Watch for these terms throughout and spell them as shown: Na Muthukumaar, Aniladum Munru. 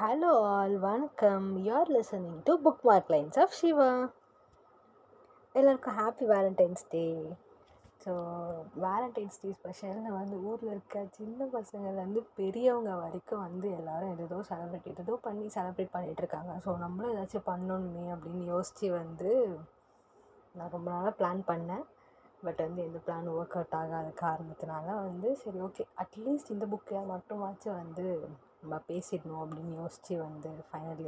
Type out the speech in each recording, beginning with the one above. Hello all, வணக்கம். You're listening to bookmark lines of Shiva. எல்லாருக்கும் happy Valentine's day. So Valentine's day ஸ்பெஷல்னு வந்து ஊரில் இருக்க சின்ன பசங்கள்லேருந்து பெரியவங்க வரைக்கும் வந்து எல்லோரும் எதோ செலப்ரேட் பண்ணி செலப்ரேட் பண்ணிகிட்ருக்காங்க. ஸோ நம்மளும் ஏதாச்சும் பண்ணணுமே அப்படின்னு யோசித்து வந்து நான் ரொம்ப நாளாக பிளான் பண்ணேன். பட் வந்து எந்த பிளான் ஒர்க் அவுட் ஆகாத காரணத்தினால வந்து சரி ஓகே, அட்லீஸ்ட் இந்த புக்கை மட்டுமாச்சும் வந்து நம்ம பேசிடணும் அப்படின்னு யோசித்து வந்து ஃபைனலி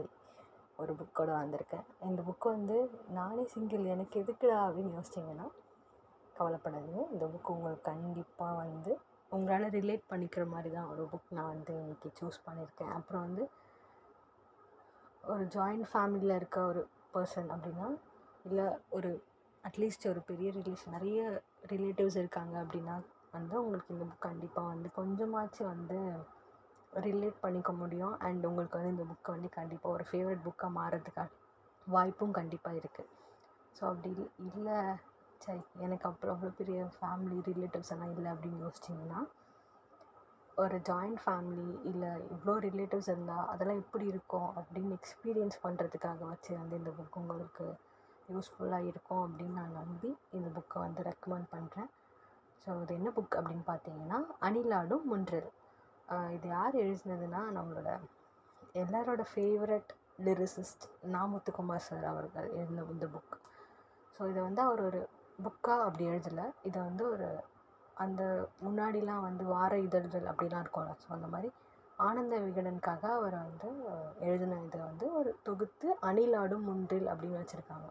ஒரு புக்கோடு வந்திருக்கேன். இந்த புக்கு வந்து நானே சிங்கிள் எனக்கு எதுக்குடா அப்படின்னு யோசிச்சிங்கன்னா கவலைப்படாதீங்க. இந்த புக்கு உங்களுக்கு கண்டிப்பாக வந்து உங்களால் ரிலேட் பண்ணிக்கிற மாதிரி தான் ஒரு புக் நான் வந்து இன்றைக்கி சூஸ் பண்ணியிருக்கேன். அப்புறம் வந்து ஒரு ஜாயிண்ட் ஃபேமிலியில் இருக்க ஒரு பர்சன் அப்படின்னா, இல்லை ஒரு அட்லீஸ்ட் ஒரு பெரிய ரிலேஷன் நிறைய ரிலேட்டிவ்ஸ் இருக்காங்க அப்படின்னா வந்து உங்களுக்கு இந்த புக் கண்டிப்பாக வந்து கொஞ்சமாச்சும் வந்து ரிலேட் பண்ணிக்க முடியும். அண்ட் உங்களுக்கு வந்து இந்த புக்கை வந்து கண்டிப்பாக ஒரு ஃபேவரட் புக்காக மாறதுக்கான வாய்ப்பும் கண்டிப்பாக இருக்குது. ஸோ அப்படி இல்லை சரி எனக்கு அப்புறம் அவ்வளோ பெரிய ஃபேமிலி ரிலேட்டிவ்ஸ் எல்லாம் இல்லை அப்படின்னு யோசிச்சிங்கன்னா, ஒரு ஜாயிண்ட் ஃபேமிலி இல்லை இவ்வளோ ரிலேட்டிவ்ஸ் இருந்தால் அதெல்லாம் எப்படி இருக்கும் அப்படின்னு எக்ஸ்பீரியன்ஸ் பண்ணுறதுக்காக வச்சு வந்து இந்த புக்கு உங்களுக்கு யூஸ்ஃபுல்லாக இருக்கும் அப்படின்னு நான் நம்பி இந்த புக்கை வந்து ரெக்கமெண்ட் பண்ணுறேன். ஸோ இது என்ன புக் அப்படின்னு பார்த்தீங்கன்னா அணிலாடும் முன்று. இது யார் எழுதினதுன்னா நம்மளோட எல்லாரோட ஃபேவரட் லிரிசிஸ்ட் நா. முத்துக்குமார் சார் அவர்கள் எழுதின இந்த புக். ஸோ இதை வந்து அவர் ஒரு புக்காக அப்படி எழுதலை, இதை வந்து ஒரு அந்த முன்னாடிலாம் வந்து வார இதழ்கள் அப்படிலாம் இருக்கும்ல, ஸோ அந்த மாதிரி ஆனந்த விகடனுக்காக அவர் வந்து எழுதின இதை வந்து ஒரு தொகுத்து அணிலாடும் முன்றில் அப்படின்னு வச்சுருக்காங்க.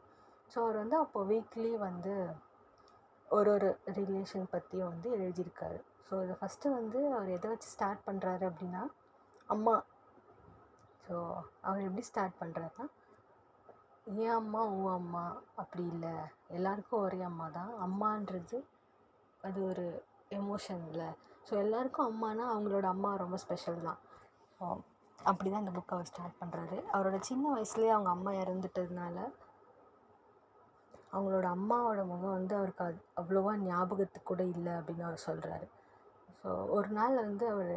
ஸோ அவர் வந்து அப்போ வீக்லி வந்து ஒரு ஒரு ரிலேஷன் பற்றியும் வந்து எழுதியிருக்காரு. ஸோ இதை ஃபஸ்ட்டு வந்து அவர் எதை வச்சு ஸ்டார்ட் பண்ணுறாரு அப்படின்னா அம்மா. ஸோ அவர் எப்படி ஸ்டார்ட் பண்ணுறாருன்னா, என் அம்மா உன் அம்மா அப்படி இல்லை, எல்லாருக்கும் ஒரே அம்மா தான். அம்மான்றது அது ஒரு எமோஷனில், ஸோ எல்லாருக்கும் அம்மானா அவங்களோட அம்மா ரொம்ப ஸ்பெஷல் தான். ஸோ அப்படி தான் இந்த புக்கை அவர் ஸ்டார்ட் பண்ணுறாரு. அவரோட சின்ன வயசுலேயே அவங்க அம்மா இறந்துட்டதுனால அவங்களோட அம்மாவோட முகம் வந்து அவருக்கு அவ்வளோவா ஞாபகத்துக்கு கூட இல்லை அப்படின்னு அவர் சொல்கிறாரு. ஸோ ஒரு நாள் வந்து அவர்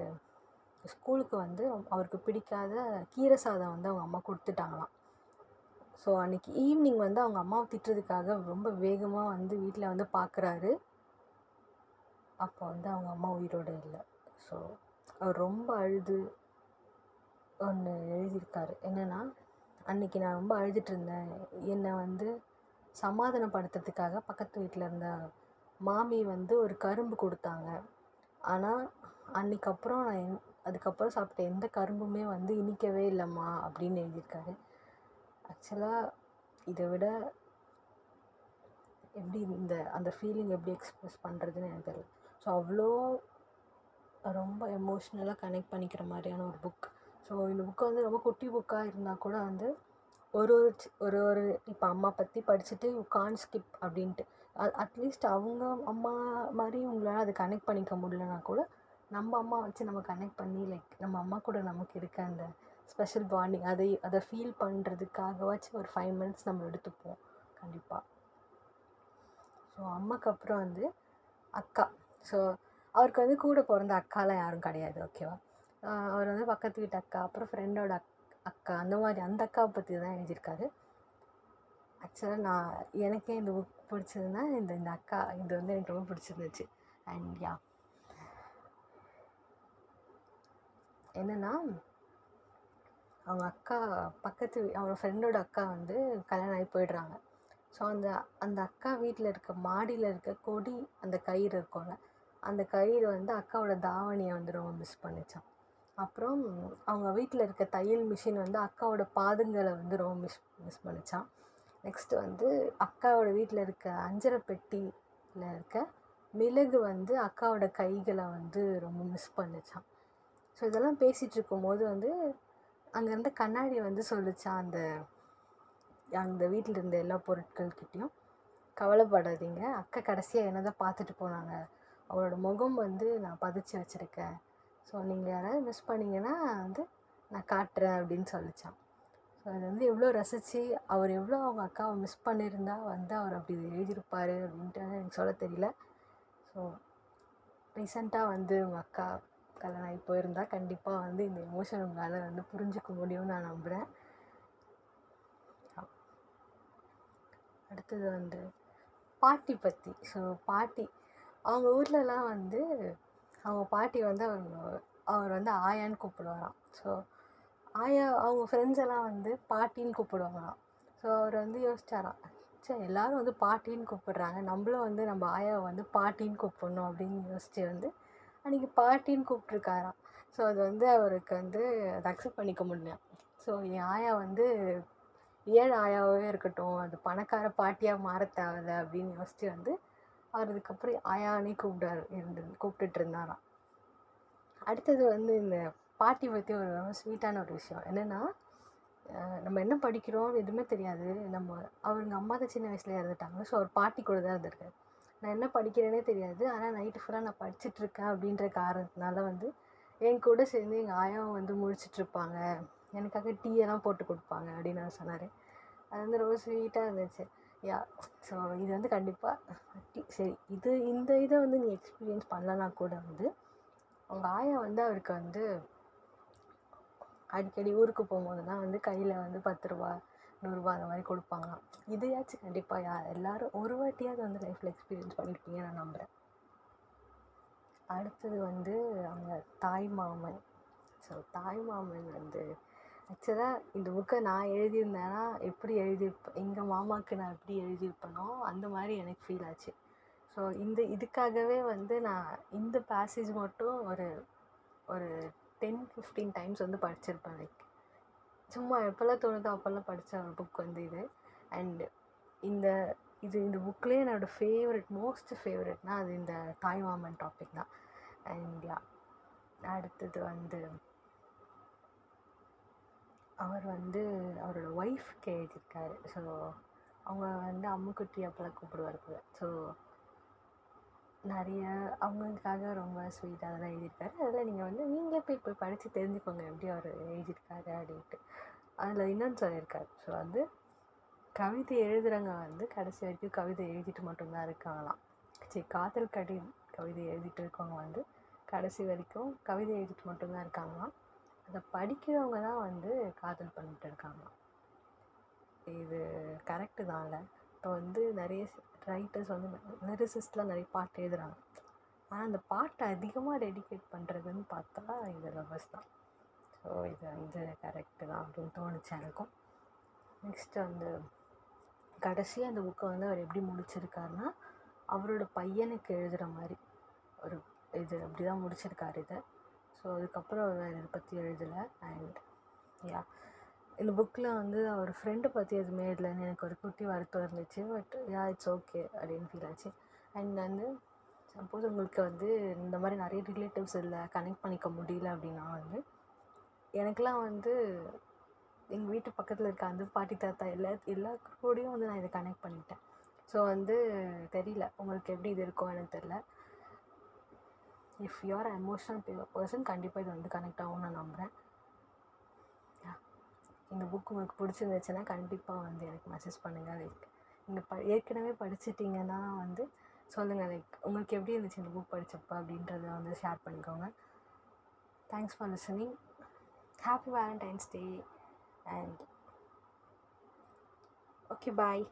ஸ்கூலுக்கு வந்து அவருக்கு பிடிக்காத கீரை சாதம் வந்து அவங்க அம்மா கொடுத்துட்டாங்களாம். ஸோ அன்றைக்கி ஈவினிங் வந்து அவங்க அம்மாவை திட்டுறதுக்காக ரொம்ப வேகமாக வந்து வீட்டில் வந்து பார்க்குறாரு. அப்போ வந்து அவங்க அம்மா உயிரோடு இல்லை. ஸோ அவர் ரொம்ப அழுது ஒன்று எழுதியிருக்காரு. என்னென்னா, அன்றைக்கி நான் ரொம்ப அழுதுகிட்ருந்தேன், என்னை வந்து சமாதானப்படுத்துறதுக்காக பக்கத்து வீட்டில் இருந்த மாமி வந்து ஒரு கரும்பு கொடுத்தாங்க. ஆனால் அன்றைக்கப்புறம் நான் அதுக்கப்புறம் சாப்பிட்ட எந்த கரும்புமே வந்து இனிக்கவே இல்லைம்மா அப்படின்னு எழுதியிருக்காரு. ஆக்சுவலாக இதை விட எப்படி இந்த அந்த ஃபீலிங் எப்படி எக்ஸ்ப்ரெஸ் பண்ணுறதுன்னு எனக்கு தெரியல. ஸோ அவ்வளோ ரொம்ப எமோஷ்னலாக கனெக்ட் பண்ணிக்கிற மாதிரியான ஒரு புக். ஸோ இந்த புக்கு வந்து ரொம்ப குட்டி புக்காக இருந்தால் கூட வந்து ஒரு இப்போ அம்மா பற்றி படிச்சுட்டு கான் ஸ்கிப் அப்படின்ட்டு அட்லீஸ்ட் அவங்க அம்மா மாதிரி உங்களால் அதை கனெக்ட் பண்ணிக்க முடியலனா கூட நம்ம அம்மா வச்சு நம்ம கனெக்ட் பண்ணி லைக் நம்ம அம்மா கூட நமக்கு இருக்க அந்த ஸ்பெஷல் பாண்டிங் அதை ஃபீல் பண்ணுறதுக்காகவாச்சும் ஒரு 5 minutes நம்ம எடுத்துப்போம் கண்டிப்பாக. ஸோ அம்மாவுக்கு அப்புறம் வந்து அக்கா. ஸோ அவருக்கு வந்து கூட பிறந்த அக்காலாம் யாரும் கிடையாது, ஓகேவா. அவர் வந்து பக்கத்து வீட்டு அக்கா, அப்புறம் ஃப்ரெண்டோட அக்கா, அந்த மாதிரி அந்த அக்காவை பற்றி தான் எழுதியிருக்காரு. ஆக்சுவலாக நான் எனக்கே இந்த புக் பிடிச்சதுன்னா இந்த அக்கா இது வந்து எனக்கு ரொம்ப பிடிச்சிருந்துச்சு. அண்ட் யா என்னென்னா, அவங்க அக்கா பக்கத்து அவரோட ஃப்ரெண்டோட அக்கா வந்து கல்யாணம் ஆகி போயிடுறாங்க. ஸோ அந்த அக்கா வீட்டில் இருக்க மாடியில் இருக்க கொடி அந்த கயிறு இருக்கும்ல, அந்த கயிறு வந்து அக்காவோட தாவணியை வந்து ரொம்ப மிஸ் பண்ணிச்சான். அப்புறம் அவங்க வீட்டில் இருக்க தையல் மிஷின் வந்து அக்காவோட பாதங்களை வந்து ரொம்ப மிஸ் பண்ணிச்சான். நெக்ஸ்ட்டு வந்து அக்காவோட வீட்டில் இருக்க அஞ்சரை பெட்டியில் இருக்க மிளகு வந்து அக்காவோட கைகளை வந்து ரொம்ப மிஸ் பண்ணிச்சான். ஸோ இதெல்லாம் பேசிகிட்டு இருக்கும்போது வந்து அங்கேருந்து கண்ணாடி வந்து சொல்லிச்சான் அந்த வீட்டில் இருந்த எல்லா பொருட்கள்கிட்டையும், கவலைப்படாதீங்க, அக்கா கடைசியாக என்ன தான் பார்த்துட்டு போனாங்க, அவளோட முகம் வந்து நான் பதிச்சு வச்சுருக்கேன், ஸோ நீங்கள் யாராவது மிஸ் பண்ணிங்கன்னா வந்து நான் காட்டுறேன் அப்படின்னு சொல்லிச்சான். ஸோ அது வந்து எவ்வளோ ரசித்து அவர் எவ்வளோ அவங்க அக்காவை மிஸ் பண்ணியிருந்தா வந்து அவர் அப்படி எழுதியிருப்பார் அப்படின்ட்டு எனக்கு சொல்ல தெரியல. ஸோ ரீசெண்டாக வந்து அவங்க அக்கா கல்யாணம் இப்போ இருந்தால் கண்டிப்பாக வந்து இந்த எமோஷன் உங்களால் வந்து புரிஞ்சிக்க முடியும்னு நான் நம்புகிறேன். அடுத்தது வந்து பாட்டி பற்றி. ஸோ பாட்டி அவங்க ஊர்லலாம் வந்து அவங்க பாட்டி வந்து அவர் வந்து ஆயான்னு கூப்பிடுவாராம். ஸோ ஆயா அவங்க ஃப்ரெண்ட்ஸ் எல்லாம் வந்து பாட்டின்னு கூப்பிடுவாங்களாம். ஸோ அவர் வந்து யோசிச்சாராம், சரி எல்லோரும் வந்து பாட்டின்னு கூப்பிடுறாங்க, நம்மளும் வந்து நம்ம ஆயாவை வந்து பாட்டின்னு கூப்பிடணும் அப்படின்னு யோசிச்சு வந்து அன்றைக்கி பாட்டின்னு கூப்பிட்ருக்காராம். ஸோ அது வந்து அவருக்கு வந்து அதை அக்செப்ட் பண்ணிக்க முடியும். ஸோ என் ஆயா வந்து ஏழு ஆயாவே இருக்கட்டும், அது பணக்கார பாட்டியாக மாறத்தாது அப்படின்னு யோசித்து வந்து அவர் அதுக்கப்புறம் ஆயானே கூப்பிட்டுட்டு இருந்தாராம். அடுத்தது வந்து இந்த பாட்டி பற்றி ஒரு ரொம்ப ஸ்வீட்டான ஒரு விஷயம் என்னென்னா, நம்ம என்ன படிக்கிறோம் எதுவுமே தெரியாது, நம்ம அவருங்க அம்மா தான் சின்ன வயசுல இறந்துட்டாங்க. ஸோ அவர் பாட்டி கூட தான் இருந்திருக்காரு. நான் என்ன படிக்கிறேனே தெரியாது, ஆனால் நைட்டு ஃபுல்லாக நான் படிச்சுட்ருக்கேன் அப்படின்ற காரணத்தினால வந்து என் கூட சேர்ந்து எங்கள் ஆயாவும் வந்து முடிச்சிட்ருப்பாங்க, எனக்காக டீயெல்லாம் போட்டு கொடுப்பாங்க அப்படின்னு அவர் சொன்னார். அது வந்து ரொம்ப ஸ்வீட்டாக இருந்துச்சு. ஸோ இது வந்து கண்டிப்பாக சரி இது இந்த இதை வந்து நீ எக்ஸ்பீரியன்ஸ் பண்ணலன்னா கூட வந்து அவங்க ஆயா வந்து அவருக்கு வந்து அடிக்கடி ஊருக்கு போகும்போதுலாம் வந்து கையில் வந்து 10 ரூபா 100 ரூபா அந்த மாதிரி கொடுப்பாங்களாம். இதையாச்சும் கண்டிப்பாக எல்லோரும் ஒரு வாட்டியாவது வந்து லைஃப்பில் எக்ஸ்பீரியன்ஸ் பண்ணியிருப்பீங்க நான் நம்புகிறேன். அடுத்தது வந்து அவங்க தாய் மாமன். ஸோ தாய் மாமன் வந்து ஆக்சுவலாக இந்த புக்கை நான் எழுதியிருந்தேன்னா எப்படி எழுதியிருப்பேன், எங்கள் மாமாவுக்கு நான் எப்படி எழுதியிருப்பேனோ அந்த மாதிரி எனக்கு ஃபீல் ஆச்சு. ஸோ இதுக்காகவே வந்து நான் இந்த பேசேஜ் மட்டும் ஒரு 10-15 times வந்து படிச்சிருப்பேன். லைக் சும்மா எப்போல்லாம் தோணுதோ அப்போல்லாம் படித்த ஒரு புக் வந்து இது. அண்ட் இந்த புக்லேயே என்னோடய ஃபேவரட் ஃபேவரட்னால் அது இந்த தாய் மாமன் டாபிக் தான். அண்ட் அடுத்தது வந்து அவர் வந்து அவரோட ஒய்ஃப்க்கு எழுதியிருக்காரு. ஸோ அவங்க வந்து அம்முக்குட்டி அப்பெல்லாம் கூப்பிடுவார். ஸோ நிறைய அவங்களுக்காக ரொம்ப ஸ்வீட்டாக அதெல்லாம் எழுதியிருக்காரு. அதில் நீங்கள் வந்து நீங்களே போய் படித்து தெரிஞ்சுக்கோங்க எப்படி அவர் எழுதியிருக்காரு அப்படின்ட்டு. அதில் இன்னொன்று சொல்லியிருக்காரு, ஸோ வந்து கவிதை எழுதுகிறவங்க வந்து கடைசி வரைக்கும் கவிதை எழுதிட்டு மட்டும்தான் இருக்காங்களாம். சரி, காதல் கவிதை எழுதிட்டு இருக்கவங்க வந்து கடைசி வரைக்கும் கவிதை எழுதிட்டு மட்டும்தான் இருக்காங்களாம். அதை படிக்கிறவங்க தான் வந்து காதல் பண்ணிட்டு இருக்காங்களாம். இது கரெக்டு தான். இல்லை இப்போ வந்து நிறைய ரைட்டர்ஸ் வந்து லிரிசிஸ்ட்லாம் நிறைய பாட்டு எழுதுகிறாங்க, ஆனால் அந்த பாட்டை அதிகமாக டெடிகேட் பண்ணுறதுன்னு பார்த்தா இது லவ்வர்ஸ் தான். ஸோ இது வந்து கரெக்டு தான் அப்படின்னு தோணுச்சு எனக்கும். நெக்ஸ்ட்டு வந்து கடைசியாக அந்த புக்கை வந்து அவர் எப்படி முடிச்சிருக்காருன்னா, அவரோட பையனுக்கு எழுதுகிற மாதிரி ஒரு இது அப்படி தான் முடிச்சிருக்காரு இதை. ஸோ அதுக்கப்புறம் அவர் இதை பற்றி எழுதலை. அண்ட் இந்த புக்கில் வந்து அவர் ஃப்ரெண்டை பற்றி எதுவுமே எழுதலைன்னு எனக்கு ஒரு குட்டி வருத்தம் இருந்துச்சு. பட் இட்ஸ் ஓகே அப்படின்னு ஃபீல் ஆச்சு. அண்ட் வந்து சப்போஸ் உங்களுக்கு வந்து இந்த மாதிரி நிறைய ரிலேட்டிவ்ஸ் இல்லை, கனெக்ட் பண்ணிக்க முடியல அப்படின்னா வந்து எனக்கெலாம் வந்து எங்கள் வீட்டு பக்கத்தில் இருக்க அந்த பாட்டி தாத்தா எல்லாருக்கூடையும் வந்து நான் இதை கனெக்ட் பண்ணிட்டேன். ஸோ வந்து தெரியல உங்களுக்கு எப்படி இது இருக்கோ எனக்கு தெரில. இஃப் யூஆர் எமோஷனல் பர்சன் கண்டிப்பாக இது வந்து கனெக்ட் ஆகும்னு நான் நம்புகிறேன். இந்த புக் உங்களுக்கு பிடிச்சிருந்துச்சுன்னா கண்டிப்பாக வந்து எனக்கு மெசேஜ் பண்ணுங்கள். லைக் நீங்கள் ஏற்கனவே படிச்சிட்டிங்கன்னா வந்து சொல்லுங்கள், லைக் உங்களுக்கு எப்படி இருந்துச்சு இந்த புக் படித்தப்போ அப்படின்றத வந்து ஷேர் பண்ணிக்கோங்க. Thanks for listening. Happy Valentine's day. And okay, bye.